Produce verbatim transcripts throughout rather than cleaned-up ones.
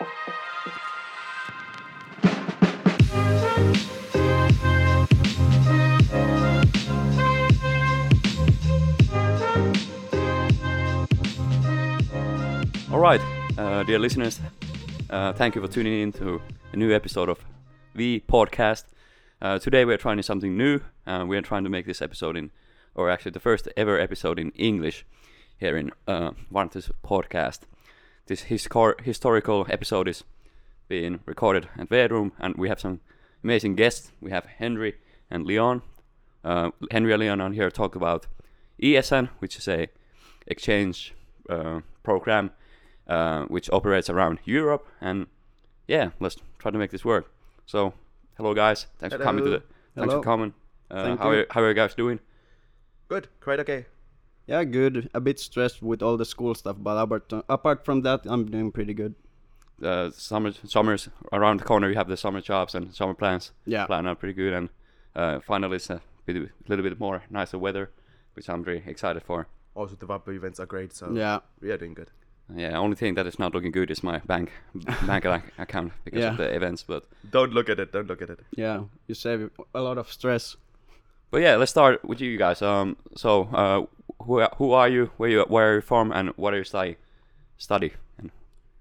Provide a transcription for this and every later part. All right, uh, dear listeners, uh, thank you for tuning in to a new episode of Vy podcast. Uh, today we are trying something new. Uh, we are trying to make this episode in, or actually the first ever episode in English here in uh, Warrantti's podcast. This hiscor- historical episode is being recorded at their room, and we have some amazing guests. We have Henry and Leon. Uh, Henry and Leon are here to talk about E S N, which is a exchange uh, program uh, which operates around Europe. And yeah, let's try to make this work. So, hello guys, thanks hello. for coming to the. Thanks hello. for coming. Uh, how, are, how are you guys doing? Good, quite okay. Yeah, good. A bit stressed with all the school stuff, but apart, apart from that, I'm doing pretty good. Uh, summer, summer's around the corner. You have the summer jobs and summer plans. Yeah, plan out pretty good, and uh, finally it's a, bit, a little bit more nicer weather, which I'm really excited for. Also, the W A P events are great, so yeah, we are doing good. Yeah, only thing that is not looking good is my bank bank account because yeah. of the events. But don't look at it. Don't look at it. Yeah, you save a lot of stress. But yeah, let's start with you guys. Um, so uh, who who are you? Where you where are you from? And what are you study? Study.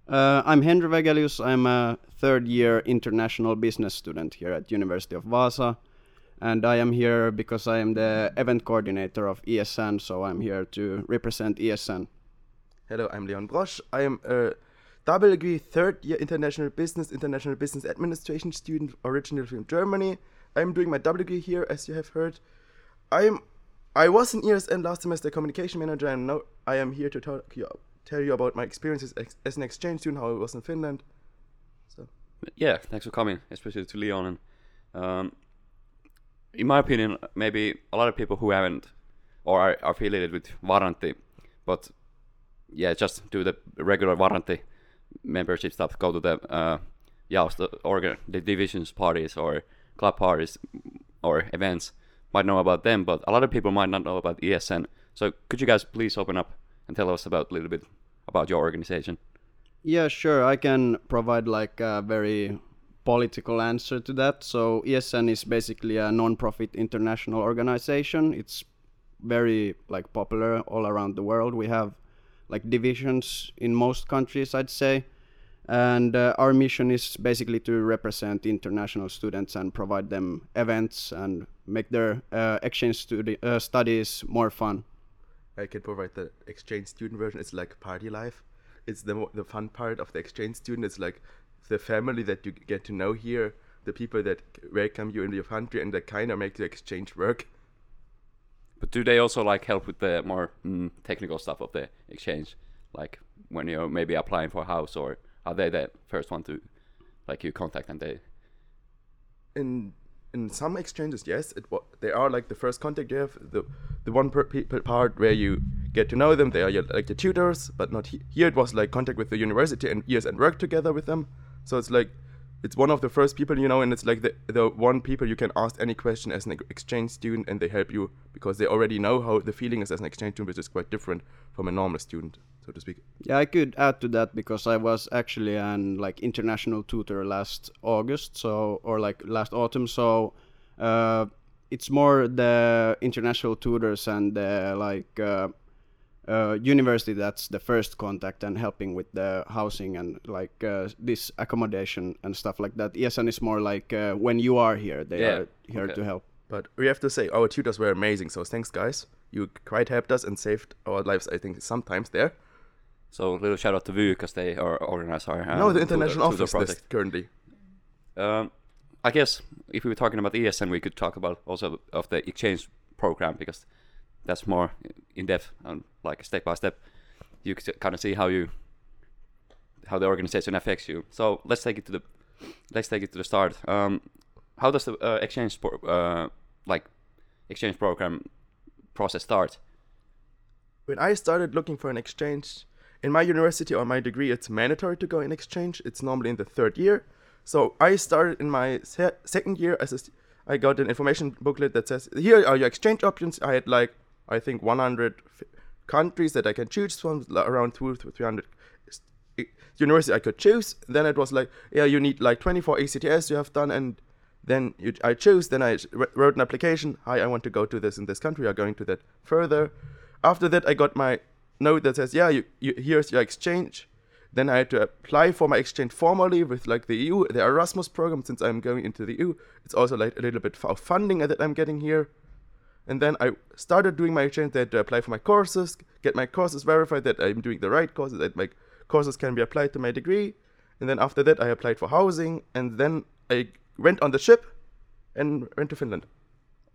Uh, I'm Henry Wegelius. I'm a third-year international business student here at University of Vaasa, and I am here because I am the event coordinator of E S N. So I'm here to represent E S N. Hello, I'm Leon Brosch. I am a double degree third-year international business, international business administration student, originally from Germany. I'm doing my double degree here, as you have heard. I'm I was in E S N last semester communication manager, and now I am here to talk you up. Tell you about my experiences ex- as an exchange student, how it was in Finland. So, yeah, thanks for coming, especially to Leon. And um, in my opinion, maybe a lot of people who haven't or are, are affiliated with Warrantti, but yeah, just do the regular Warrantti membership stuff. Go to the uh, jaosto, organ, the divisions parties or club parties or events. Might know about them, but a lot of people might not know about E S N. So could you guys please open up and tell us about a little bit about your organization? Yeah, sure. I can provide like a very political answer to that. So E S N is basically a non-profit international organization. It's very like popular all around the world. We have like divisions in most countries, I'd say. And uh, our mission is basically to represent international students and provide them events and make their uh, exchange studi- uh, studies more fun. I can provide the exchange student version. It's like party life. It's the mo- the fun part of the exchange student. It's like the family that you get to know here, the people that welcome you in your country and that kind of make the exchange work. But do they also like help with the more mm, technical stuff of the exchange? Like when you're maybe applying for a house, or are they the first one to like you contact and they... In In some exchanges, yes, it w- they are like the first contact you have, the the one per pe- part where you get to know them. They are your, like the tutors, but not he- here. It was like contact with the university and years and work together with them. So it's like it's one of the first people you know, and it's like the the one people you can ask any question as an exchange student, and they help you because they already know how the feeling is as an exchange student, which is quite different from a normal student, so to speak. Yeah, I could add to that because I was actually an like international tutor last August, so or like last autumn. So uh, it's more the international tutors and the like uh, uh, university that's the first contact and helping with the housing and like uh, this accommodation and stuff like that. E S N is more like uh, when you are here, they yeah. are here okay. to help. But we have to say our tutors were amazing, so thanks guys. You quite helped us and saved our lives, I think, sometimes there. So little shout out to Vy because they are organized our uh, no the international tutor, office tutor list currently. Um, I guess if we were talking about E S N, we could talk about also of the exchange program because that's more in depth and like step by step. You can kind of see how you how the organization affects you. So let's take it to the let's take it to the start. Um, how does the uh, exchange pro- uh, like exchange program process start? When I started looking for an exchange. In my university or my degree, it's mandatory to go in exchange. It's normally in the third year. So I started in my se- second year. As a st- I got an information booklet that says, here are your exchange options. I had like, I think, one hundred f- countries that I can choose from, around two to three hundred university I could choose. Then it was like, yeah, you need like twenty-four A C T S you have done, and then you, I chose. Then I wrote an application. Hi, I want to go to this in this country. I'm going to that further. After that, I got my note that says, yeah, you, you here's your exchange. Then I had to apply for my exchange formally with like the E U, the Erasmus program, since I'm going into the E U. It's also like a little bit of funding that I'm getting here. And then I started doing my exchange. I had to apply for my courses, get my courses verified that I'm doing the right courses, that my courses can be applied to my degree. And then after that, I applied for housing. And then I went on the ship and went to Finland.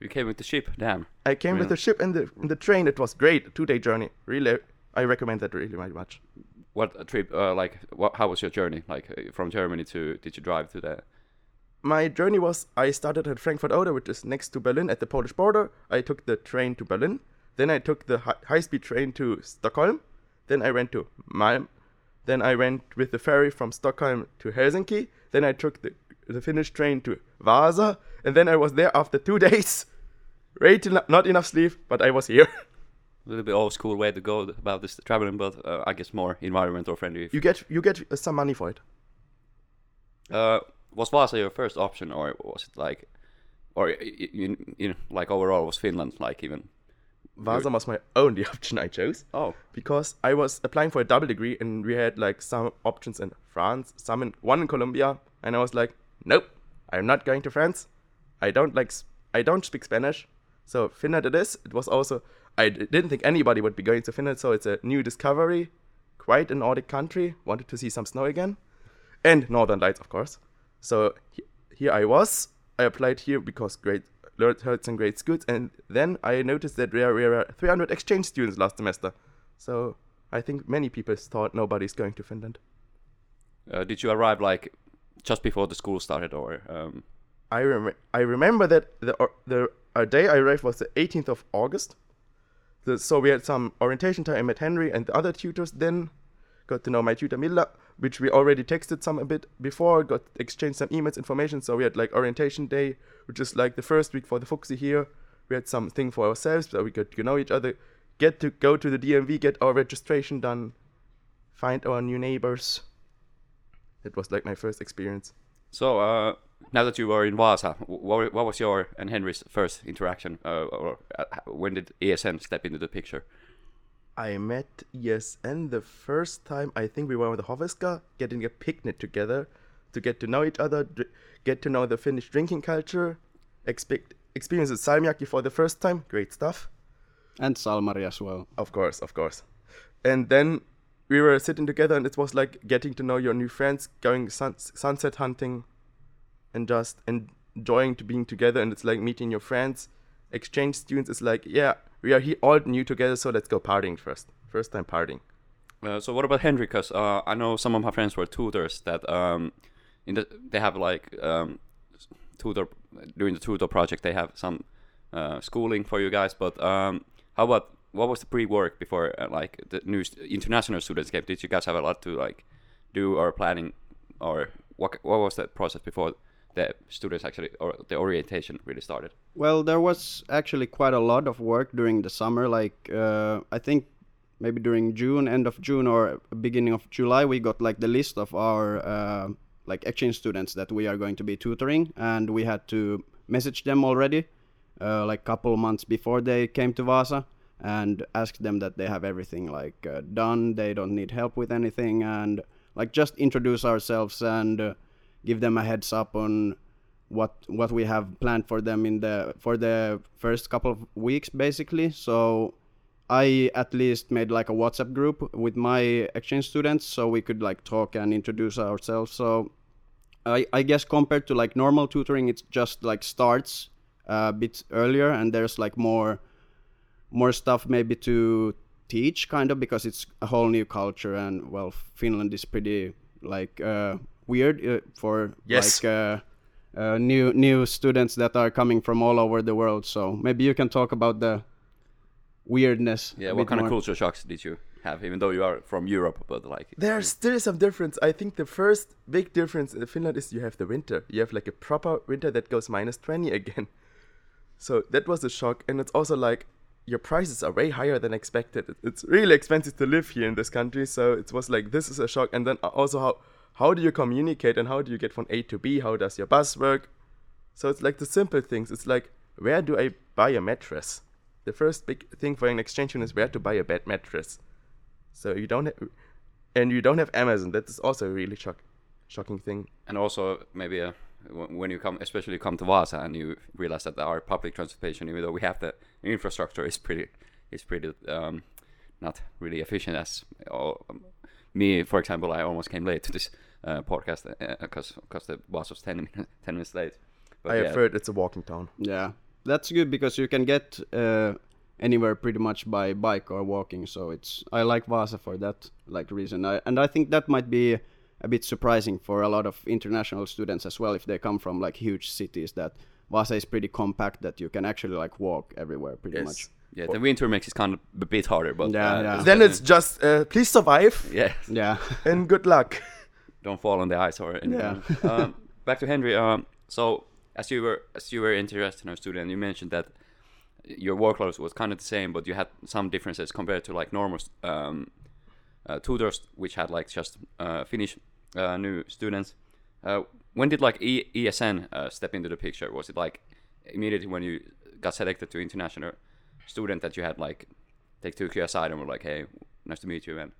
You came with the ship, damn. I came I mean, with the ship and the, and the train. It was great, a two-day journey. Really, I recommend that really much. What trip, uh, like, what, how was your journey? Like, from Germany to, did you drive to there? My journey was, I started at Frankfurt Oder, which is next to Berlin at the Polish border. I took the train to Berlin. Then I took the hi- high-speed train to Stockholm. Then I went to Malm. Then I went with the ferry from Stockholm to Helsinki. Then I took the, the Finnish train to Vaasa. And then I was there after two days. Right, not enough sleep, but I was here. A little bit old school way to go about this traveling, but uh, I guess more environmental friendly. You get you get uh, some money for it. Uh, was Vaasa your first option, or was it like, or in, in like overall was Finland like even? Vaasa was my only option I chose. Oh, because I was applying for a double degree, and we had like some options in France, some in one in Colombia, and I was like, nope, I'm not going to France. I don't like I don't speak Spanish, so Finland it is. It was also. I didn't think anybody would be going to Finland, so it's a new discovery. Quite a Nordic country. Wanted to see some snow again. And Northern Lights, of course. So he, here I was. I applied here because great, heard some great schools. And then I noticed that there were three hundred exchange students last semester. So I think many people thought nobody's going to Finland. Uh, did you arrive like just before the school started? or? Um... I, rem- I remember that the, or, the uh, day I arrived was the eighteenth of August. So we had some orientation time. I met Henry and the other tutors then. Got to know my tutor Milla, which we already texted some a bit before. Got exchanged some emails, information. So we had like orientation day, which is like the first week for the Fuxi here. We had something for ourselves, so we got to know each other. Get to go to the D M V, get our registration done. Find our new neighbors. It was like my first experience. So uh, now that you were in Vaasa, what, what was your and Henry's first interaction? Uh, or uh, when did E S N step into the picture? I met E S N the first time. I think we were with the Hoviska, getting a picnic together to get to know each other, dr- get to know the Finnish drinking culture, expect, experience the salmiakki for the first time. Great stuff. And salmari as well. Of course, of course. And then we were sitting together, and it was like getting to know your new friends, going sun- sunset hunting, and just enjoying to being together. And it's like meeting your friends. Exchange students is like, yeah, we are here all new together, so let's go partying first. First time partying. Uh, so what about Henry? Because uh, I know some of my friends were tutors that um, in the, they have like um, tutor during the tutor project. They have some uh, schooling for you guys. But um, how about? What was the pre-work before, uh, like, the new st- international students came? Did you guys have a lot to, like, do or planning? Or what What was that process before the students actually, or the orientation really started? Well, there was actually quite a lot of work during the summer. Like, uh, I think maybe during June, end of June or beginning of July, we got, like, the list of our, uh, like, exchange students that we are going to be tutoring. And we had to message them already, uh, like, couple months before they came to Vaasa. And ask them that they have everything like uh, done, they don't need help with anything, and like just introduce ourselves and uh, give them a heads up on what what we have planned for them in the for the first couple of weeks basically. So I at least made like a WhatsApp group with my exchange students so we could like talk and introduce ourselves. So I I guess compared to like normal tutoring, it's just like starts a bit earlier and there's like more. more stuff maybe to teach kind of because it's a whole new culture and well Finland is pretty like uh, weird uh, for yes. like uh, uh, new new students that are coming from all over the world, so maybe you can talk about the weirdness. Yeah, what kind more. Of culture shocks did you have even though you are from Europe? But like there's still some difference. I think the first big difference in Finland is you have the winter. You have like a proper winter that goes minus twenty again. So that was a shock. And it's also like your prices are way higher than expected. It's really expensive to live here in this country. So it was like, this is a shock. And then also, how how do you communicate and how do you get from A to B? How does your bus work? So it's like the simple things. It's like, where do I buy a mattress? The first big thing for an exchange student is where to buy a bed mattress. So you don't ha- and you don't have Amazon. That is also a really shock, shocking thing. And also maybe a, when you come, especially come to Vaasa, and you realize that our public transportation, even though we have the infrastructure, is pretty, is pretty um, not really efficient. As oh, um, me, for example, I almost came late to this uh, podcast because uh, because the bus was ten minutes, ten minutes late. But I yeah. have heard it's a walking town. Yeah. That's good because you can get uh, anywhere pretty much by bike or walking. So it's I like Vaasa for that like reason. I, and I think that might be a bit surprising for a lot of international students as well if they come from like huge cities. That Vaasa is pretty compact that you can actually like walk everywhere pretty yes. much. Yeah, the winter makes it kind of a bit harder, but yeah, uh, yeah. then it's just uh, please survive. Yeah, yeah, and good luck. Don't fall on the ice or anything. Yeah. um, back to Henry. Um, so. As you were as you were interested in our student, you mentioned that your workload was kind of the same, but you had some differences compared to like normal um, uh, tutors, which had like just uh, Finnish uh, new students. Uh, when did like e- ESN uh, step into the picture? Was it like immediately when you got selected to international student that you had like take Turkey aside and were like, hey, nice to meet you, man?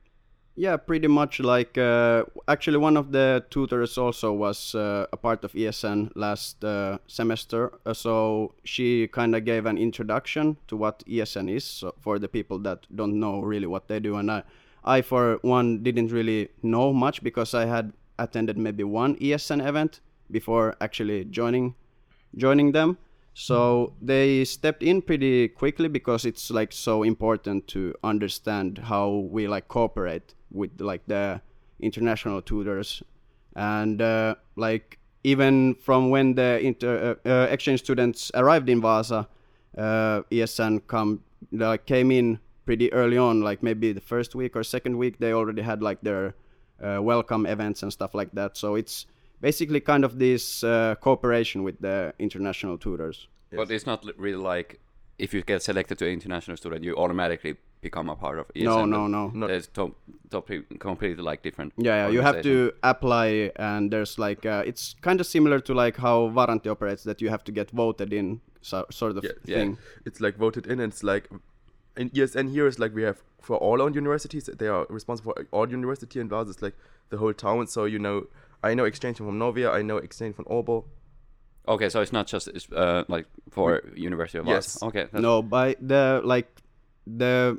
Yeah, pretty much like, uh, actually one of the tutors also was uh, a part of E S N last uh, semester. Uh, so she kind of gave an introduction to what E S N is so for the people that don't know really what they do. And I, I, for one, didn't really know much because I had attended maybe one E S N event before actually joining, joining them. So they stepped in pretty quickly because it's like so important to understand how we like cooperate with like the international tutors. And uh, like even from when the inter- uh, uh, exchange students arrived in Vaasa, uh, E S N come like came in pretty early on, like maybe the first week or second week, they already had like their uh, welcome events and stuff like that. So it's basically kind of this uh, cooperation with the international tutors. Yes. But it's not really like if you get selected to an international student, you automatically become a part of E S N. No, no, no. It's to- to- completely like different. Yeah, yeah, you have to apply and there's like, uh, it's kind of similar to like how Warrantti operates, that you have to get voted in so- sort of yeah, thing. Yeah. It's like voted in and it's like, and E S N here is like we have for all our universities, they are responsible for all university in Vaasa, it's like the whole town, so you know, I know exchange from Novia, I know exchange from Åbo. Okay, so it's not just it's, uh, like for we, University of Vaasa. Yes. Okay. No, by the like the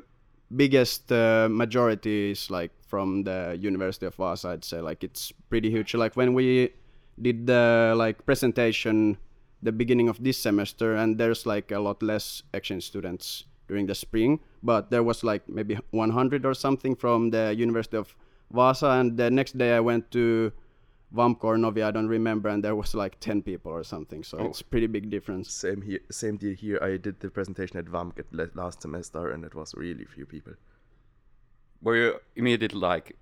biggest uh, majority is like from the University of Vaasa. I'd say like it's pretty huge. Like when we did the like presentation the beginning of this semester, and there's like a lot less exchange students during the spring, but there was like maybe one hundred or something from the University of Vaasa, and the next day I went to Vamk or Novia, I don't remember, and there was like ten people or something, so oh. It's pretty big difference. Same here, same deal here. I did the presentation at Vamk at last semester, and it was really few people. Were you immediately like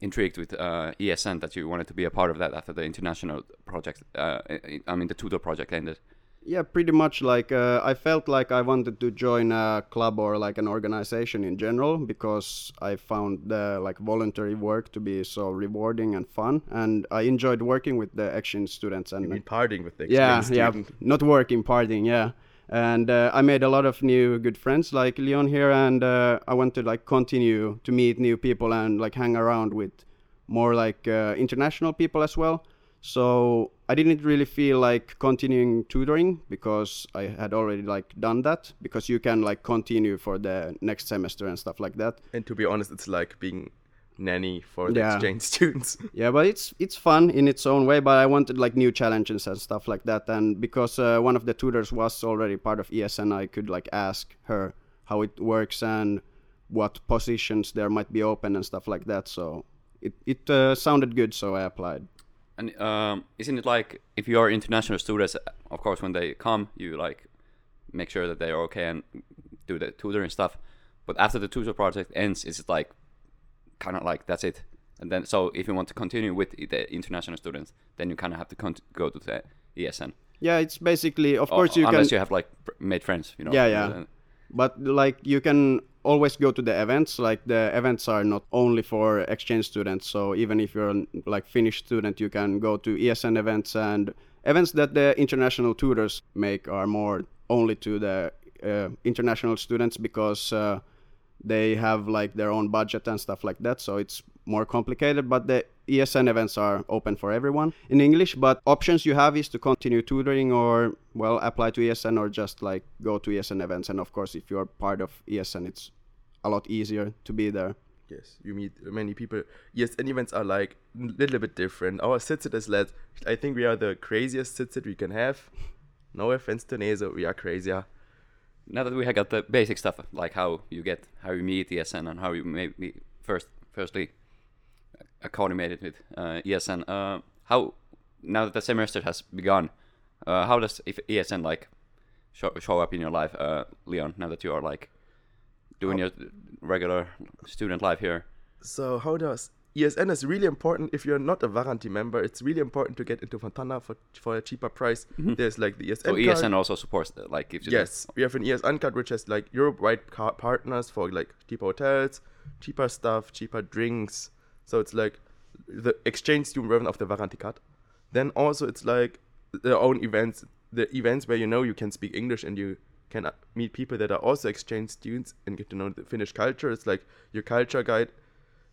intrigued with uh, E S N that you wanted to be a part of that after the international project? Uh, I mean, the tutor project ended. Yeah, pretty much. Like uh, I felt like I wanted to join a club or like an organization in general because I found the like voluntary work to be so rewarding and fun, and I enjoyed working with the exchange students and you mean partying with the exchange yeah, students. Yeah, not working, partying. Yeah, and uh, I made a lot of new good friends like Leon here, and uh, I want to like continue to meet new people and like hang around with more like uh, international people as well. So I didn't really feel like continuing tutoring because I had already like done that, because you can like continue for the next semester and stuff like that. And to be honest, it's like being nanny for the yeah. exchange students. Yeah, but it's it's fun in its own way, but I wanted like new challenges and stuff like that. And because uh, one of the tutors was already part of E S N, I could like ask her how it works and what positions there might be open and stuff like that. So it, it uh, sounded good, so I applied. And um, isn't it like if you are international students, of course, when they come, you like make sure that they are okay and do the tutoring stuff. But after the tutor project ends, is it like kind of like that's it? And then so if you want to continue with the international students, then you kind of have to con- go to the E S N. Yeah, it's basically of or, course you unless can unless you have like made friends, you know. Yeah, yeah. But like you can always go to the events. Like the events are not only for exchange students. So even if you're like Finnish student, you can go to E S N events, and events that the international tutors make are more only to the uh, international students because uh, they have like their own budget and stuff like that. So it's more complicated, but the E S N events are open for everyone in English. But options you have is to continue tutoring or, well, apply to E S N or just like go to E S N events. And of course, if you're part of E S N, it's a lot easier to be there. Yes, you meet many people. E S N events are like a little bit different. Our sitsit is led, I think we are the craziest sitsit we can have. No offense to Nesu, we are crazier. Now that we have got the basic stuff, like how you get, how you meet E S N and how you maybe first, firstly, coordinated with uh, E S N. Uh, how now that the semester has begun, uh, how does if E S N like show, show up in your life, uh, Leon? Now that you are like doing oh. your regular student life here. So how does E S N is really important. If you're not a Warrantti member, it's really important to get into Fontana for for a cheaper price. Mm-hmm. There's like the E S N. So card. E S N also supports that, like gives you. Yes, we have an E S N card which has like Europe-wide car partners for like cheaper hotels, cheaper stuff, cheaper drinks. So it's like the exchange student version of the Warrantti card. Then also it's like their own events, the events where you know you can speak English and you can meet people that are also exchange students and get to know the Finnish culture. It's like your culture guide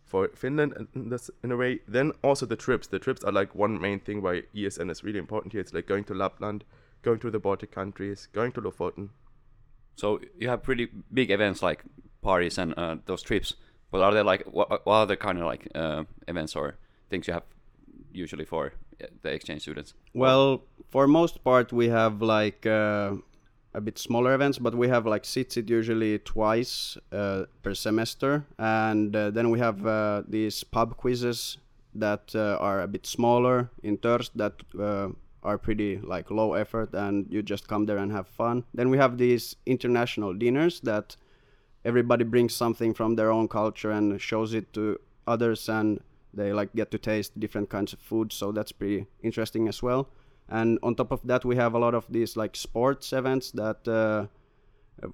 for Finland in, this, in a way. Then also the trips. The trips are like one main thing why E S N is really important here. It's like going to Lapland, going to the Baltic countries, going to Lofoten. So you have pretty big events like parties and uh, those trips. But are there like what, what are the kind of like uh, events or things you have usually for the exchange students? Well, for most part we have like uh, a bit smaller events, but we have like sitsit usually twice uh, per semester, and uh, then we have uh, these pub quizzes that uh, are a bit smaller in Törst that uh, are pretty like low effort, and you just come there and have fun. Then we have these international dinners that. Everybody brings something from their own culture and shows it to others, and they like get to taste different kinds of food. So that's pretty interesting as well. And on top of that, we have a lot of these like sports events that uh,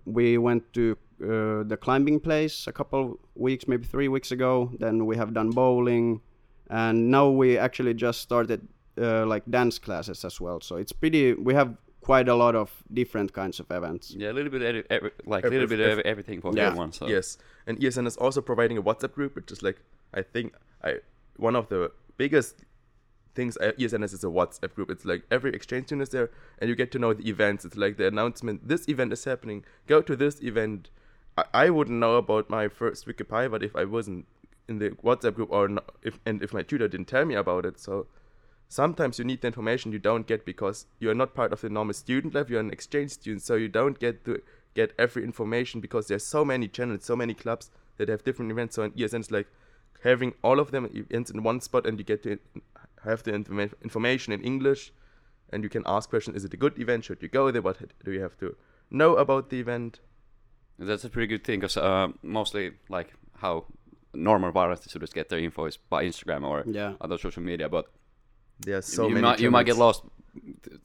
we went to uh, the climbing place a couple weeks, maybe three weeks ago. Then we have done bowling, and now we actually just started uh, like dance classes as well. So it's pretty, we have quite a lot of different kinds of events. Yeah, a little bit every, every, like a little bit of everything for yeah. everyone. So. Yes, and E S N is also providing a WhatsApp group, which is like I think I one of the biggest things E S N is is a WhatsApp group. It's like every exchange student is there, and you get to know the events. It's like the announcement: this event is happening. Go to this event. I, I wouldn't know about my first Wikipedia, but if I wasn't in the WhatsApp group or not, if and if my tutor didn't tell me about it, so. Sometimes you need the information you don't get because you are not part of the normal student life. You're an exchange student, so you don't get to get every information because there's so many channels, so many clubs that have different events. So in E S N, it's like having all of them events in one spot, and you get to have the informa- information in English, and you can ask questions: is it a good event? Should you go there? What do you have to know about the event? That's a pretty good thing because uh, mostly like how normal Warrantti students get their info is by Instagram or yeah. other social media, but there are so you many might, you might get lost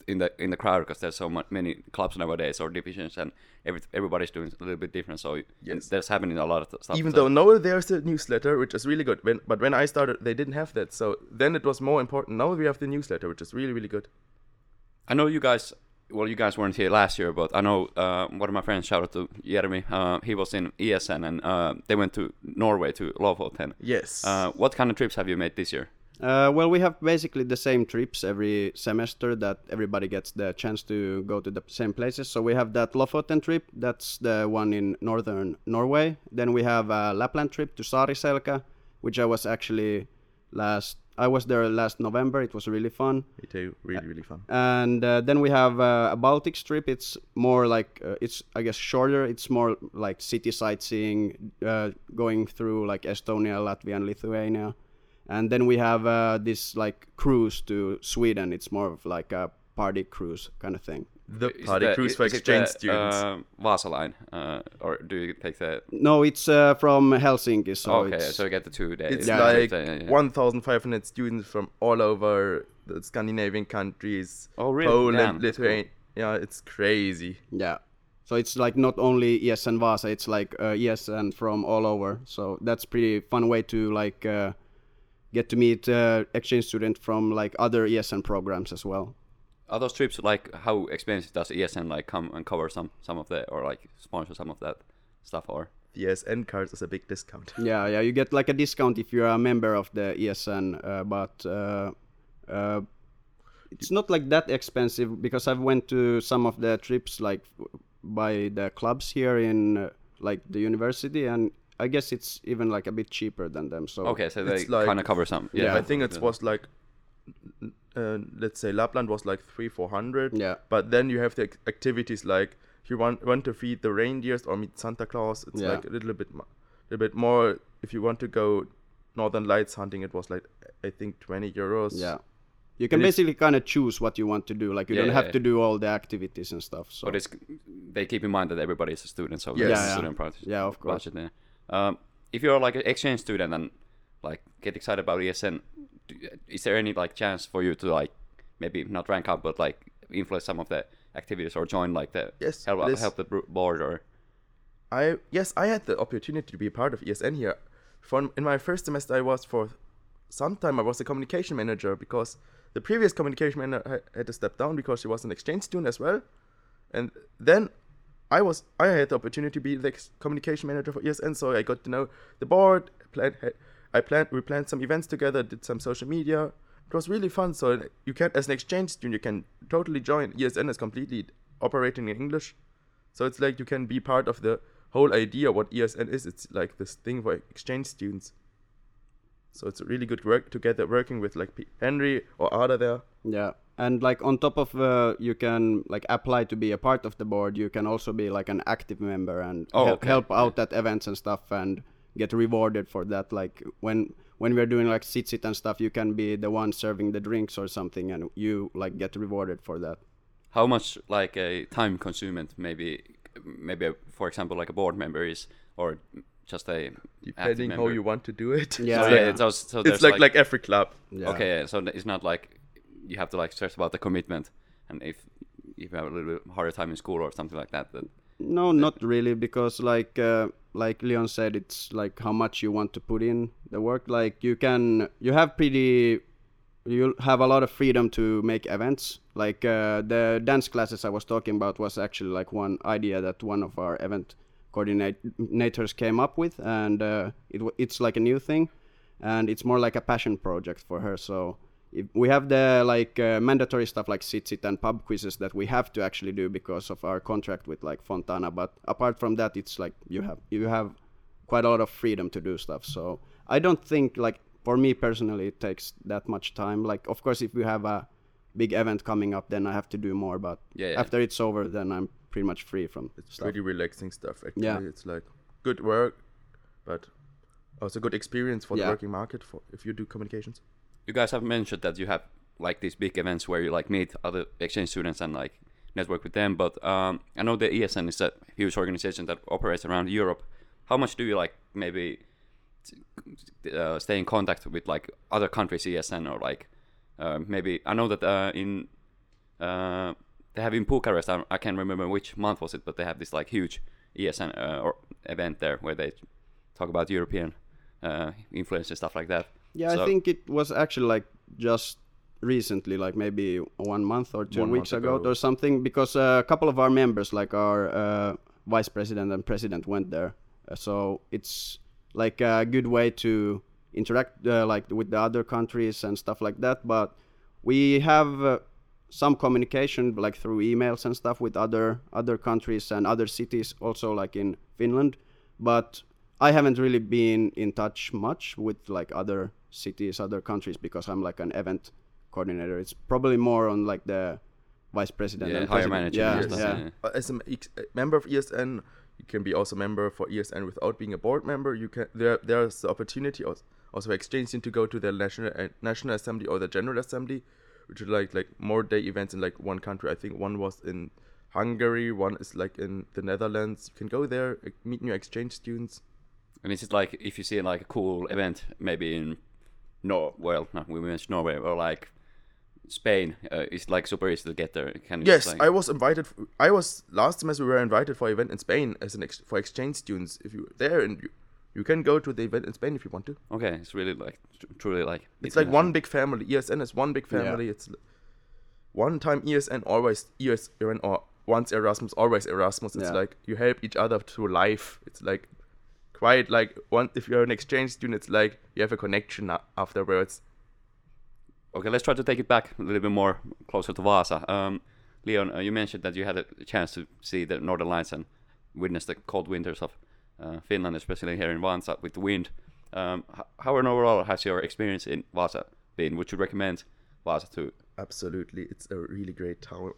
in the in the crowd because there's so mu- many clubs nowadays or divisions, and every, everybody's doing a little bit different. So yes. That's happening a lot of th- stuff. Even though now there's a newsletter, which is really good. When, but when I started, they didn't have that. So then it was more important. Now we have the newsletter, which is really, really good. I know you guys, well, you guys weren't here last year, but I know uh, one of my friends, shout out to Jeremy, uh, he was in E S N, and uh, they went to Norway, to Lofoten. Yes. Uh, what kind of trips have you made this year? Uh, well, we have basically the same trips every semester that everybody gets the chance to go to the same places. So we have that Lofoten trip, that's the one in northern Norway. Then we have a Lapland trip to Saariselkä, which I was actually last, I was there last November. It was really fun. Me too, really, really fun. And uh, then we have uh, a Baltic trip. It's more like, uh, it's I guess shorter. It's more like city sightseeing, uh, going through like Estonia, Latvia, and Lithuania. And then we have uh, this like cruise to Sweden. It's more of like a party cruise kind of thing. The is party the, cruise is, for is exchange the, students. Uh, Vaasa line, uh, or do you take that? No, it's uh, from Helsinki. So okay, it's, so you get the two days. It's yeah. like yeah, yeah, yeah. fifteen hundred students from all over the Scandinavian countries. Oh, really? Poland, Lithuania. Cool. Yeah, it's crazy. Yeah. So it's like not only E S N Vaasa, it's like uh, E S N from all over. So that's pretty fun way to like uh, get to meet uh, exchange students from like other E S N programs as well. Are those trips like how expensive does E S N like come and cover some some of that or like sponsor some of that stuff or? The E S N card is a big discount. yeah, yeah, you get like a discount if you're a member of the E S N, uh, but uh, uh, it's not like that expensive because I've went to some of the trips like by the clubs here in uh, like the university, and I guess it's even like a bit cheaper than them. So okay, so they like, kind of cover some. Yeah, yeah, I think it was like. Uh, let's say Lapland was like three, four hundred. Yeah. But then you have the activities like if you want want to feed the reindeers or meet Santa Claus. It's yeah. like a little bit, a little bit more. If you want to go Northern Lights hunting, it was like I think twenty euros. Yeah. You can and basically kind of choose what you want to do. Like you yeah, don't yeah, have yeah. to do all the activities and stuff. So. But it's they keep in mind that everybody is a student, so yeah, yeah. student project. Yeah, of course. Budget, yeah. Um, if you're like an exchange student and like get excited about E S N. Is there any like chance for you to like maybe not rank up but like influence some of the activities or join like the yes, help this, help the board or? I yes I had the opportunity to be part of E S N here. From in my first semester I was for some time I was a communication manager because the previous communication manager had to step down because she was an exchange student as well, and then I was I had the opportunity to be the communication manager for E S N, so I got to know the board plan. I planned, we planned some events together, did some social media. It was really fun. So you can, as an exchange student, you can totally join. E S N is completely operating in English. So it's like you can be part of the whole idea what E S N is. It's like this thing for exchange students. So it's a really good work together, working with like Henry or Ada there. Yeah. And like on top of uh, you can like apply to be a part of the board. You can also be like an active member and oh, help, okay. help out at events and stuff and get rewarded for that. Like when when we're doing like sitsit and stuff, you can be the one serving the drinks or something, and you like get rewarded for that. How much like a time consuming maybe maybe for example like a board member is, or just a depending how you want to do it. Yeah, so yeah. Like, it's, also, so it's like, like like every club. Yeah. Okay, yeah, so it's not like you have to like stress about the commitment, and if, if you have a little bit harder time in school or something like that. Then no, then, not really, because like. Uh, Like Leon said, it's like how much you want to put in the work. Like you can, you have pretty, you have a lot of freedom to make events. Like uh, the dance classes I was talking about was actually like one idea that one of our event coordinators came up with, and uh, it it's like a new thing, and it's more like a passion project for her. So if we have the like uh, mandatory stuff like sitsit and pub quizzes that we have to actually do because of our contract with like Fontana, but apart from that it's like you have you have quite a lot of freedom to do stuff. So I don't think like for me personally it takes that much time. Like of course if we have a big event coming up then I have to do more, but yeah, yeah. after it's over then I'm pretty much free from it's stuff. Pretty relaxing stuff actually. Yeah. It's like good work but also good experience for yeah. the working market for if you do communications. You guys have mentioned that you have like these big events where you like meet other exchange students and like network with them. But um, I know the E S N is a huge organization that operates around Europe. How much do you like maybe uh, stay in contact with like other countries E S N or like uh, maybe I know that uh, in uh, they have in Bucharest. I, I can't remember which month was it, but they have this like huge E S N uh, or event there where they talk about European uh, influence and stuff like that. Yeah, so I think it was actually like just recently, like maybe one month or two weeks ago, ago or something, because a couple of our members, like our uh, vice president and president, went there. So it's like a good way to interact uh, like with the other countries and stuff like that. But we have uh, some communication like through emails and stuff with other other countries and other cities also like in Finland. But I haven't really been in touch much with like other cities, other countries, because I'm like an event coordinator. It's probably more on like the vice president yeah, and higher manager. Yeah, yes. yeah. yeah. As a member of E S N, you can be also a member for E S N without being a board member. You can there there's the opportunity also for exchange students to go to the national uh, national assembly or the general assembly, which are like like more day events in like one country. I think one was in Hungary, one is like in the Netherlands. You can go there, meet new exchange students. And is it like if you see like a cool event maybe in no well no, we mentioned Norway or like Spain uh, is like super easy to get there. Can yes, like... I was invited. For, I was last semester. We were invited for an event in Spain as an ex, for exchange students. If you there and you, you can go to the event in Spain if you want to. Okay, it's really like tr- truly like it's like one big family. E S N is one big family. Yeah. It's one time E S N always E S N or once Erasmus always Erasmus. It's yeah. like you help each other through life. It's like quite like one if you're an exchange student. It's like you have a connection afterwards. Okay, let's try to take it back a little bit more closer to Vaasa. Um, Leon, uh, you mentioned that you had a chance to see the Northern Lights and witness the cold winters of uh, Finland, especially here in Vaasa with the wind. Um, h- how and overall has your experience in Vaasa been? Would you recommend Vaasa to? Absolutely, it's a really great town.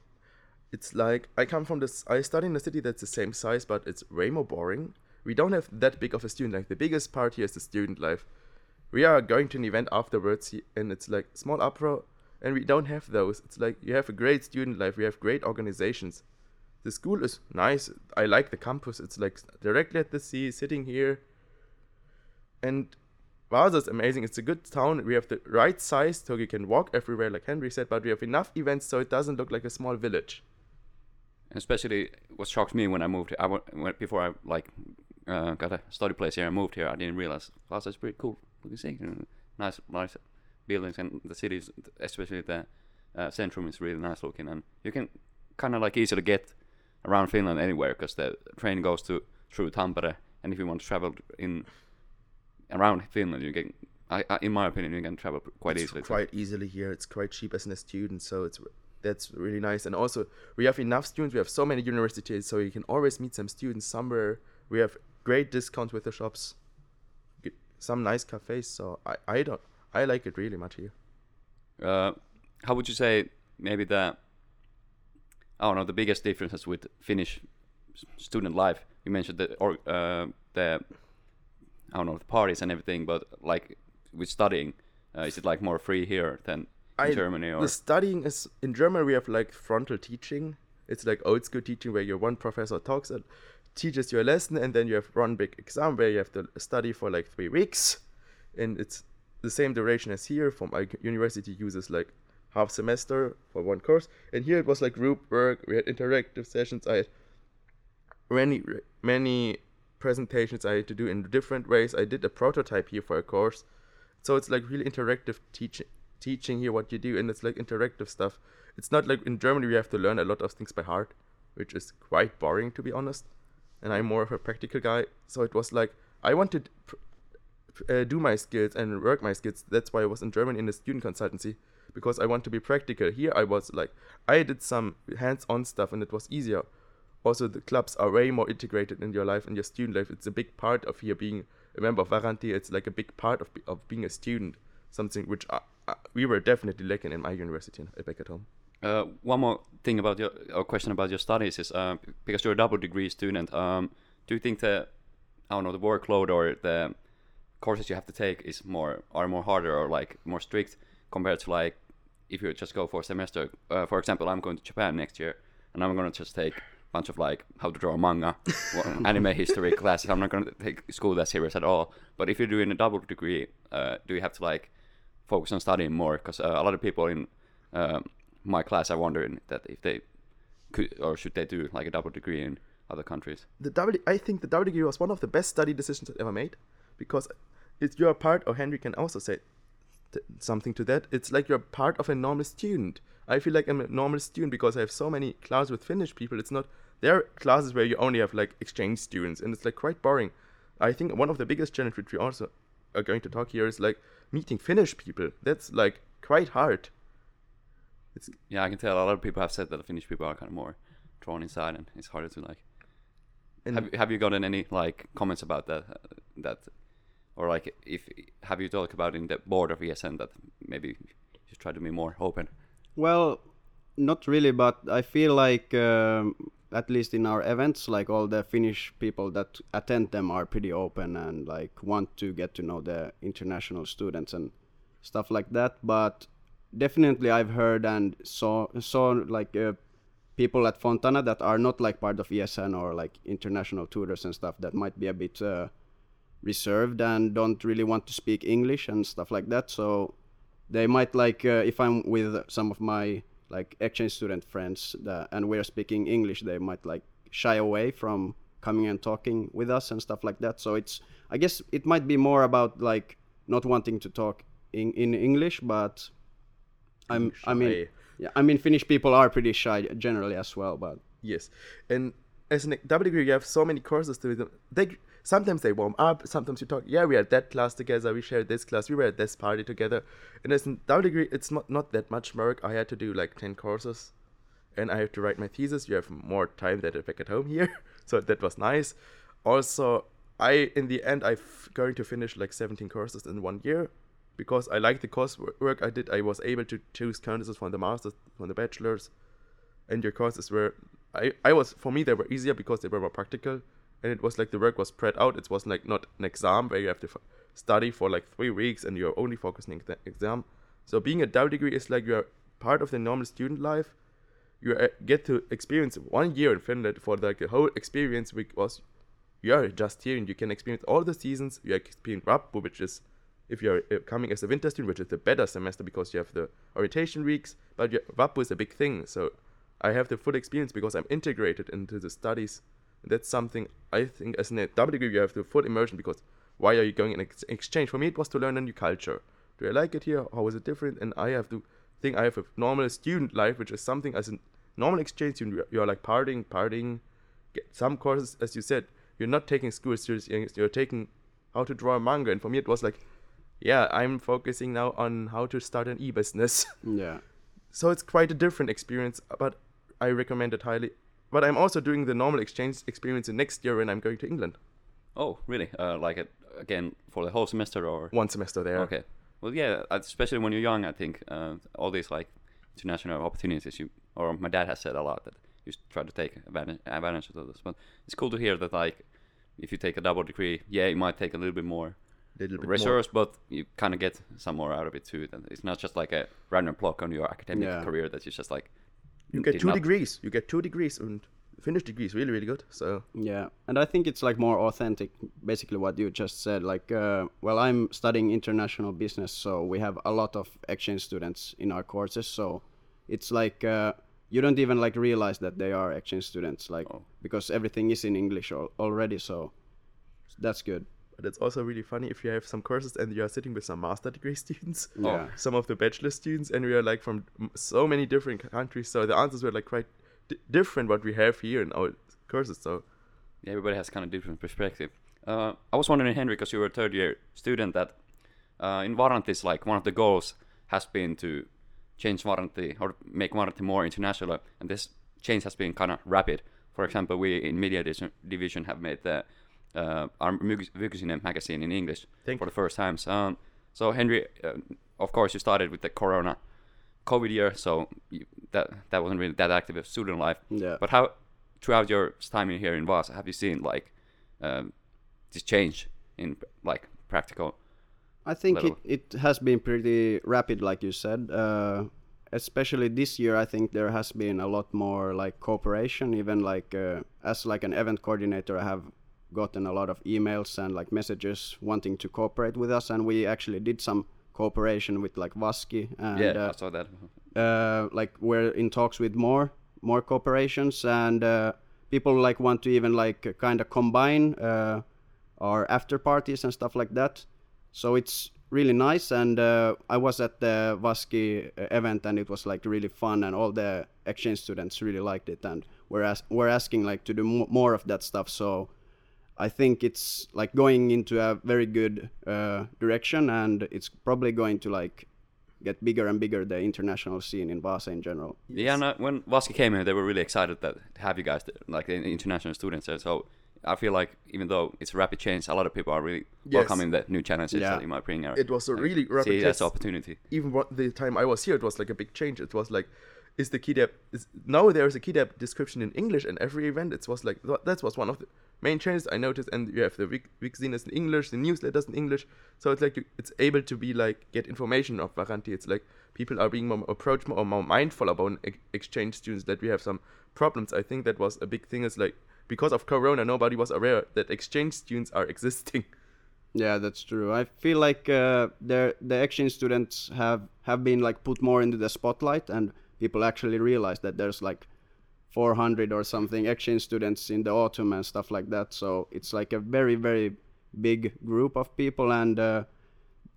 It's like, I come from this, I study in a city that's the same size, but it's way more boring. We don't have that big of a student life. The biggest part here is the student life. We are going to an event afterwards, and it's like small opera, and we don't have those. It's like you have a great student life. We have great organizations. The school is nice. I like the campus. It's like directly at the sea, sitting here. And Vaasa is amazing. It's a good town. We have the right size, so you can walk everywhere, like Henry said, but we have enough events, so it doesn't look like a small village. Especially what shocked me when I moved, I went, before I like uh, got a study place here and moved here, I didn't realize Vaasa is pretty cool. You see, nice, nice buildings, and the cities, especially the uh, centrum, is really nice looking, and you can kind of like easily get around Finland anywhere because the train goes to through Tampere, and if you want to travel in around Finland, you can, I, I, in my opinion, you can travel quite it's easily. Quite so. easily here. It's quite cheap as a student, so it's that's really nice. And also, we have enough students. We have so many universities, so you can always meet some students somewhere. We have great discounts with the shops. Some nice cafes, so I, I don't I like it really much here. Uh, how would you say maybe the I don't know the biggest differences with Finnish student life? You mentioned the or uh, the I don't know the parties and everything, but like with studying, uh, is it like more free here than in I, Germany? Or the studying is in Germany we have like frontal teaching. It's like old school teaching where your one professor talks and teaches you a lesson, and then you have one big exam where you have to study for like three weeks, and it's the same duration as here. From like university uses like half semester for one course, and here it was like group work. We had interactive sessions. I had many many presentations I had to do in different ways. I did a prototype here for a course, so it's like really interactive teaching. Teaching here what you do, and it's like interactive stuff. It's not like in Germany we have to learn a lot of things by heart, which is quite boring to be honest. And I'm more of a practical guy, so it was like I wanted to uh, do my skills and work my skills. That's why I was in Germany in the student consultancy, because I want to be practical. Here I was like, I did some hands-on stuff and it was easier. Also, the clubs are way more integrated in your life and your student life. It's a big part of here being a member of Warrantti. It's like a big part of, of being a student, something which I, I, we were definitely lacking in my university back at home. Uh, one more thing about your or question about your studies is uh, because you're a double degree student, um, do you think the I don't know the workload or the courses you have to take is more are more harder or like more strict compared to like if you just go for a semester? Uh, for example, I'm going to Japan next year and I'm going to just take a bunch of like how to draw manga, anime history classes. I'm not going to take school that serious at all. But if you're doing a double degree, uh, do you have to like focus on studying more? Because uh, a lot of people in uh, my class are wondering that if they could or should they do like a double degree in other countries. The double, I think the double degree was one of the best study decisions I've ever made, because it's you're part, or Henry can also say t- something to that, it's like you're part of a normal student. I feel like I'm a normal student because I have so many classes with Finnish people. It's not, there are classes where you only have like exchange students and it's like quite boring. I think one of the biggest challenges which we also are going to talk here is like meeting Finnish people. That's like quite hard. It's yeah, I can tell a lot of people have said that Finnish people are kind of more drawn inside, and it's harder to like. And have Have you gotten any like comments about that? Uh, that, or like, if have you talked about in the board of E S N that maybe you should try to be more open? Well, not really, but I feel like um, at least in our events, like all the Finnish people that attend them are pretty open and like want to get to know the international students and stuff like that, but. Definitely, I've heard and saw saw like uh, people at Fontana that are not like part of E S N or like international tutors and stuff that might be a bit uh, reserved and don't really want to speak English and stuff like that. So They might like uh, if I'm with some of my like exchange student friends that, and we're speaking English, they might like shy away from coming and talking with us and stuff like that. So it's, I guess it might be more about like not wanting to talk in, in English, but I'm shy. I mean, yeah, I mean Finnish people are pretty shy generally as well, but yes. And as an double degree, you have so many courses to them. They sometimes they warm up, sometimes you talk, yeah, we had that class together, we shared this class, we were at this party together. And as a double degree, it's not, not that much work. I had to do like ten courses and I have to write my thesis. You have more time than back at home here. So that was nice. Also, I in the end, I'm going to finish like seventeen courses in one year because I like the coursework I did. I was able to choose courses from the master's, from the bachelor's. And your courses were, I, I was, for me, they were easier because they were more practical. And it was like the work was spread out. It was like not an exam where you have to f- study for like three weeks and you're only focusing on the exam. So being a double degree is like you're part of the normal student life. You get to experience one year in Finland for like the whole experience, which was you're just here and you can experience all the seasons. You experience Rappu, which is if you're coming as a winter student, which is the better semester because you have the orientation weeks. But Rappu is a big thing. So I have the full experience because I'm integrated into the studies. That's something I think as a double degree you have the full immersion because why are you going in ex- exchange? For me, it was to learn a new culture. Do I like it here? How is it different? And I have to think I have a normal student life, which is something as a normal exchange student. You're like partying, partying. Get some courses, as you said, you're not taking school seriously. You're taking how to draw a manga. And for me, it was like, yeah, I'm focusing now on how to start an e-business. Yeah. So it's quite a different experience, but I recommend it highly. But I'm also doing the normal exchange experience in next year when I'm going to England. Oh, really? Uh, like, a, again, for the whole semester or? One semester there. Okay. Well, yeah, especially when you're young, I think. Uh, all these, like, international opportunities, you or my dad has said a lot that you try to take advantage, advantage of those. But it's cool to hear that, like, if you take a double degree, yeah, you might take a little bit more little bit resource, more. But you kind of get some more out of it, too. It's not just, like, a random block on your academic yeah. career that you just, like, You get two not. degrees. You get two degrees and Finnish degrees. Really, really good. So yeah, and I think it's like more authentic. Basically, what you just said. Like, uh, well, I'm studying international business, so we have a lot of exchange students in our courses. So it's like uh, you don't even like realize that they are exchange students, like oh. because everything is in English al- already. So that's good. But it's also really funny if you have some courses and you are sitting with some master degree students, yeah. some of the bachelor students, and we are like from so many different countries. So the answers were like quite d- different what we have here in our courses. So yeah, everybody has kind of different perspective. Uh, I was wondering, Henry, because you were a third year student, that uh, in Warrantis, like one of the goals has been to change Warranti or make Warranti more international. And this change has been kind of rapid. For example, we in media dis- division have made the Uh, our Mykysinen magazine in English Thank for the first time. So, um, so Henry, uh, of course, you started with the Corona COVID year, so you, that that wasn't really that active of student life. Yeah. But how, throughout your time in here in Vaasa, have you seen like um, this change in like practical? I think it, it has been pretty rapid, like you said. Uh, especially this year, I think there has been a lot more like cooperation. Even like uh, as like an event coordinator, I have gotten a lot of emails and like messages wanting to cooperate with us, and we actually did some cooperation with like VASKI and yeah uh, I saw that uh like we're in talks with more more cooperations, and uh people like want to even like kind of combine uh our after parties and stuff like that, so it's really nice. And uh I was at the VASKI event and it was like really fun, and all the exchange students really liked it, and we're, as- we're asking like to do m- more of that stuff. So I think it's like going into a very good uh, direction, and it's probably going to like get bigger and bigger, the international scene in Vaasa in general. Yeah, no, when VASKI came here, they were really excited that to have you guys, like the international students there. So I feel like even though it's a rapid change, a lot of people are really yes. welcoming the new challenges yeah. that you might bring out. It was a really rapid change. See, that's an opportunity. Even what, the time I was here, it was like a big change. It was like, is the K D A P, is, now there is a K D A P description in English in every event. It was like, that was one of the main changes I noticed, and you have the Wikzinas in English, the newsletters in English, so it's like you, it's able to be like, get information of Warranti. It's like people are being more approached more, more mindful about ex- exchange students, that we have some problems. I think that was a big thing, is like, because of Corona, nobody was aware that exchange students are existing. Yeah, that's true. I feel like uh, the the exchange students have, have been like put more into the spotlight, and people actually realize that there's like four hundred or something exchange students in the autumn and stuff like that. So it's like a very, very big group of people, and uh,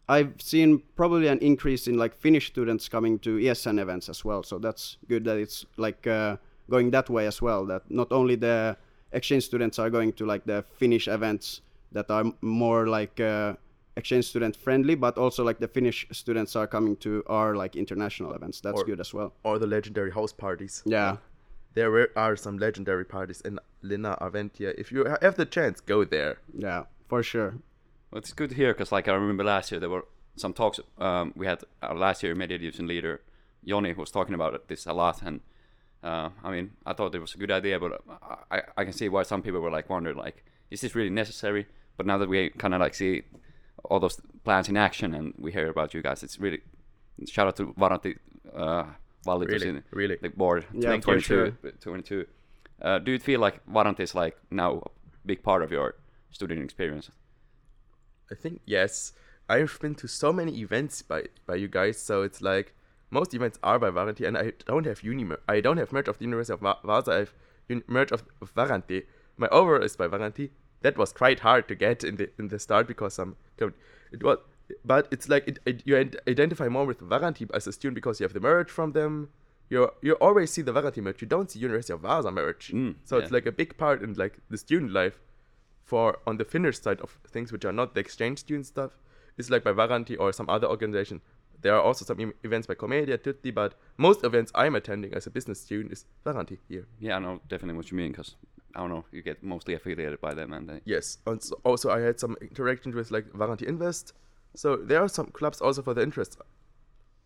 I've seen probably an increase in like Finnish students coming to E S N events as well. So that's good that it's like uh, going that way as well, that not only the exchange students are going to like the Finnish events that are more like uh, exchange student friendly, but also like the Finnish students are coming to our like international events. That's or, good as well. Or the legendary house parties. Yeah. There were, are some legendary parties in Linnan Aventia. If you have the chance, go there. Yeah, for sure. Well, it's good to hear, because like I remember last year there were some talks um, we had our last year media division leader Joni was talking about this a lot, and uh, I mean I thought it was a good idea, but I, I can see why some people were like wondering like is this really necessary? But now that we kind of like see all those plans in action and we hear about you guys, it's really shout out to Warrantti uh, really, really. the board yeah, twenty twenty-two. Uh, do you feel like Warrantti is like now a big part of your student experience? I think yes. I've been to so many events by, by you guys, so it's like most events are by Warrantti, and I don't have uni. I don't have merge of the University of Va- Vaasa. I have un- merge of, of Warrantti. My overall is by Warrantti. That was quite hard to get in the in the start because some it was, but it's like it, it, you identify more with Warrantti as a student because you have the merge from them. You you always see the Warrantti merge. You don't see University of Vaasa merge. Mm, so yeah. It's like a big part in like the student life. For on the Finnish side of things, which are not the exchange student stuff, it's like by Warrantti or some other organization. There are also some e- events by Comedia Tutti, but most events I'm attending as a business student is Warrantti here. Yeah, I know definitely what you mean, because I don't know, you get mostly affiliated by them, and they... Yes, and so also I had some interaction with like Warrantti Invest, so there are some clubs also for the interest.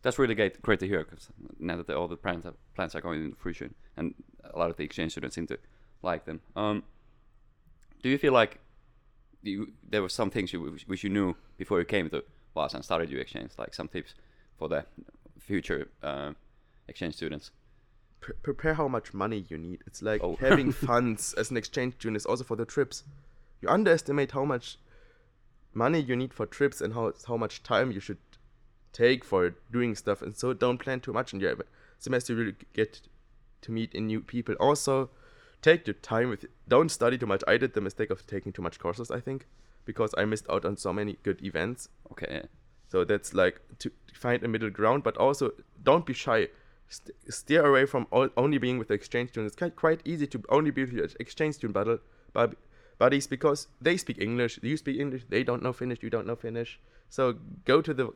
That's really great, great to hear, because now that the, all the plans are, plans are going into fruition, and a lot of the exchange students seem to like them. Um, Do you feel like you, there were some things you, which you knew before you came to Vaasa and started your exchange, like some tips for the future uh, exchange students? Pre- prepare how much money you need. It's like oh. having funds as an exchange student is also for the trips. You underestimate how much money you need for trips and how how much time you should take for doing stuff, and so don't plan too much in your semester. You really get to meet new people. Also, take your time with it. Don't study too much. I did the mistake of taking too much courses, I think, because I missed out on so many good events. Okay. So that's like to find a middle ground, but also don't be shy. St- steer away from all, only being with the exchange students. It's quite easy to only be with your exchange student buddies because they speak English, you speak English, they don't know Finnish, you don't know Finnish. So go to the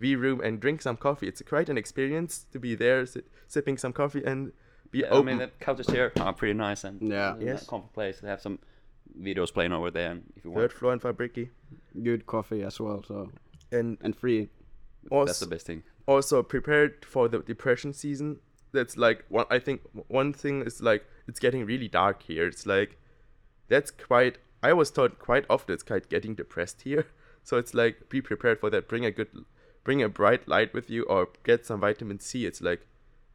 V room and drink some coffee. It's quite an experience to be there, si- sipping some coffee and... Be yeah, open. I mean, the couches here are pretty nice and yeah, yes, comfort place. They have some videos playing over there if you want. Third floor in Fabrikki. Good coffee as well, so and and free. Also, that's the best thing. Also prepared for the depression season. That's like one. I think one thing is like it's getting really dark here. It's like that's quite. I was told quite often it's quite getting depressed here. So it's like be prepared for that. Bring a good, bring a bright light with you, or get some vitamin C. It's like.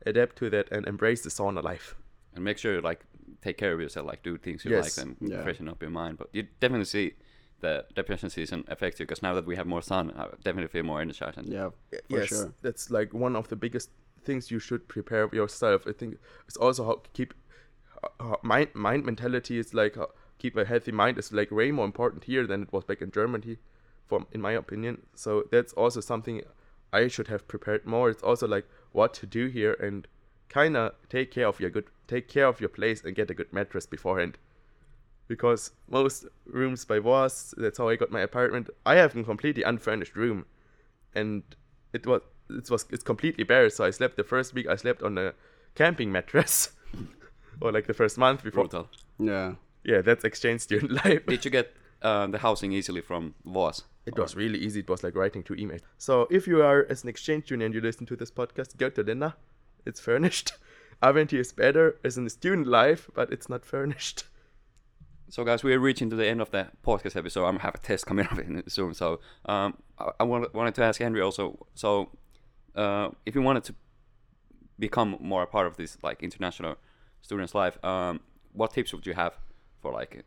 Adapt to that and embrace the sauna life. And make sure you like take care of yourself, like do things you yes. like and yeah. freshen up your mind. But you definitely see the depression season affects you, because now that we have more sun, I definitely feel more energized. And yeah, for yes, sure. That's like one of the biggest things you should prepare yourself. I think it's also how keep uh, mind mind mentality is like uh, keep a healthy mind is like way more important here than it was back in Germany, from in my opinion. So that's also something I should have prepared more. It's also like what to do here and kind of take care of your good, take care of your place and get a good mattress beforehand. Because most rooms by Voss, that's how I got my apartment. I have a completely unfurnished room, and it was it was it's completely bare. So I slept the first week. I slept on a camping mattress, or like the first month before. Brutal. Yeah. Yeah, that's exchange student life. Did you get uh, the housing easily from Voss? It was really easy. It was like writing two emails. So if you are as an exchange student and you listen to this podcast, go to Dena. It's furnished. Avanti is better as in the student life, but it's not furnished. So guys, we are reaching to the end of the podcast episode. I'm going to have a test coming up in soon. So um, I, I wanted to ask Henry also. So uh, if you wanted to become more a part of this like international student's life, um, what tips would you have for like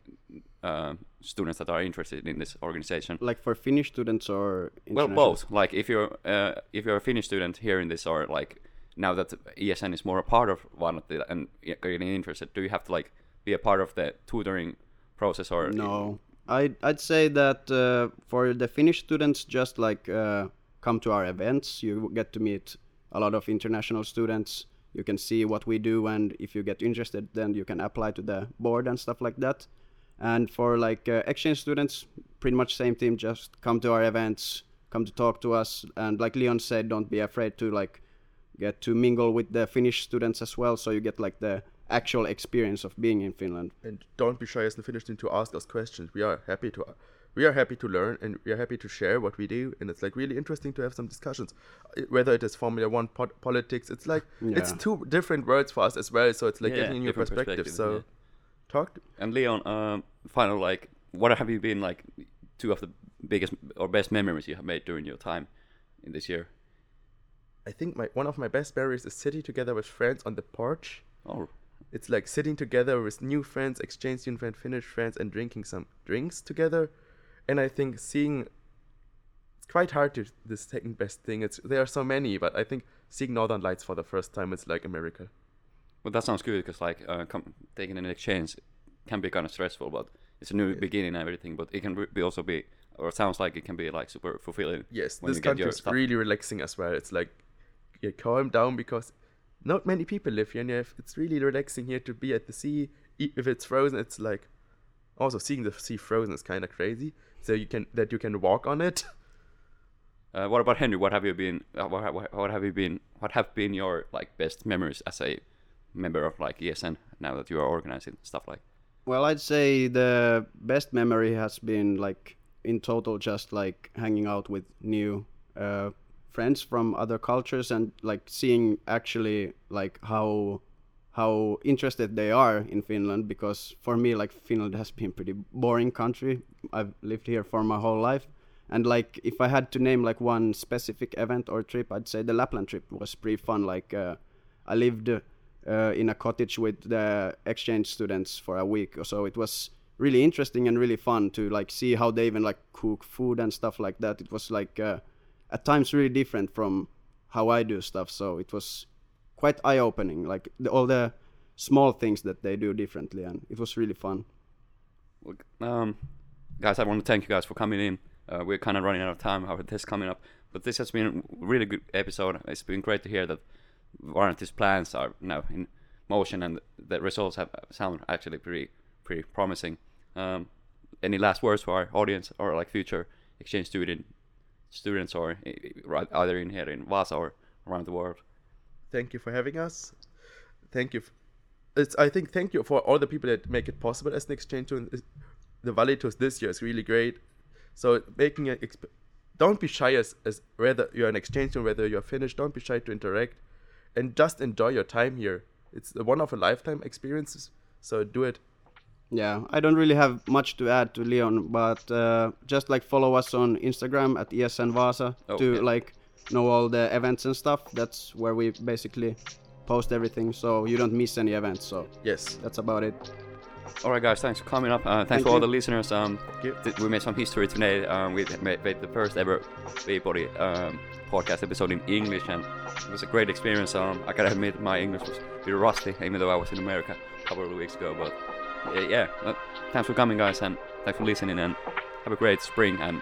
uh, students that are interested in this organization? Like for Finnish students or well, both. Like if you're uh, if you're a Finnish student hearing this, or like now that E S N is more a part of Warrantti and getting interested, do you have to like be a part of the tutoring process or no? I'd I'd say that uh, for the Finnish students, just like uh, come to our events. You get to meet a lot of international students. You can see what we do, and if you get interested, then you can apply to the board and stuff like that. And for like uh, exchange students, pretty much same thing. Just come to our events, come to talk to us, and like Leon said, don't be afraid to like get to mingle with the Finnish students as well, so you get like the actual experience of being in Finland. And don't be shy as the Finnish thing to ask us questions. We are happy to, we are happy to learn, and we are happy to share what we do. And it's like really interesting to have some discussions, whether it is Formula One pot- politics. It's like yeah. it's two different words for us as well. So it's like yeah, getting new perspective. perspective. So yeah. talk. To- and Leon, um, final, like, what have you been like? Two of the biggest or best memories you have made during your time in this year. I think my one of my best memories is sitting together with friends on the porch. Oh. It's like sitting together with new friends, exchange student friends, Finnish friends, and drinking some drinks together. And I think seeing, it's quite hard to this second best thing. It's there are so many, but I think seeing Northern Lights for the first time is like a miracle. Well, that sounds good because like uh, com- taking an exchange can be kind of stressful, but it's a new yeah. beginning and everything. But it can be also be, or sounds like it can be like super fulfilling. Yes, this country is really relaxing as well. It's like you calm down because not many people live here, and have, it's really relaxing here to be at the sea. If it's frozen, it's like also seeing the sea frozen is kind of crazy. So you can that you can walk on it. Uh, what about Henry? What have you been? Uh, what, what, what have you been? What have been your like best memories as a member of like E S N now that you are organizing stuff like? Well, I'd say the best memory has been like in total just like hanging out with new. Uh, friends from other cultures and like seeing actually like how how interested they are in Finland, because for me like Finland has been pretty boring country. I've lived here for my whole life, and like if I had to name like one specific event or trip, I'd say the Lapland trip was pretty fun. Like uh, I lived uh, in a cottage with the exchange students for a week or so. It was really interesting and really fun to like see how they even like cook food and stuff like that. It was like uh, at times really different from how I do stuff, so it was quite eye-opening, like the, all the small things that they do differently, and it was really fun. Well, um, guys, I want to thank you guys for coming in. Uh, we're kind of running out of time, how this coming up, but this has been a really good episode. It's been great to hear that Warrantti's plans are now in motion, and the results have sound actually pretty pretty promising. Um, any last words for our audience or like future exchange student? Students or either in here in Vaasa or around the world. Thank you for having us. Thank you. F- it's I think thank you for all the people that make it possible as an exchange student. The Valitus this year is really great. So making a exp- don't be shy as, as whether you're an exchange student, whether you're Finnish. Don't be shy to interact, and just enjoy your time here. It's a one of a lifetime experience. So do it. Yeah, I don't really have much to add to Leon, but uh, just like follow us on Instagram at E S N Vaasa oh, to yeah. like know all the events and stuff. That's where we basically post everything, so you don't miss any events. So yes, that's about it. All right, guys, thanks for coming up. Uh, thanks Thank for you. all the listeners. Um, th- we made some history today. Um, we made, made the first ever V-Body um, podcast episode in English, and it was a great experience. Um, I gotta admit, my English was a bit rusty, even though I was in America a couple of weeks ago, but. Yeah, yeah. Uh, thanks for coming, guys, and thanks for listening, and have a great spring, and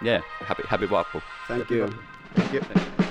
yeah, happy happy Vappu. Thank, Thank you. Thank you.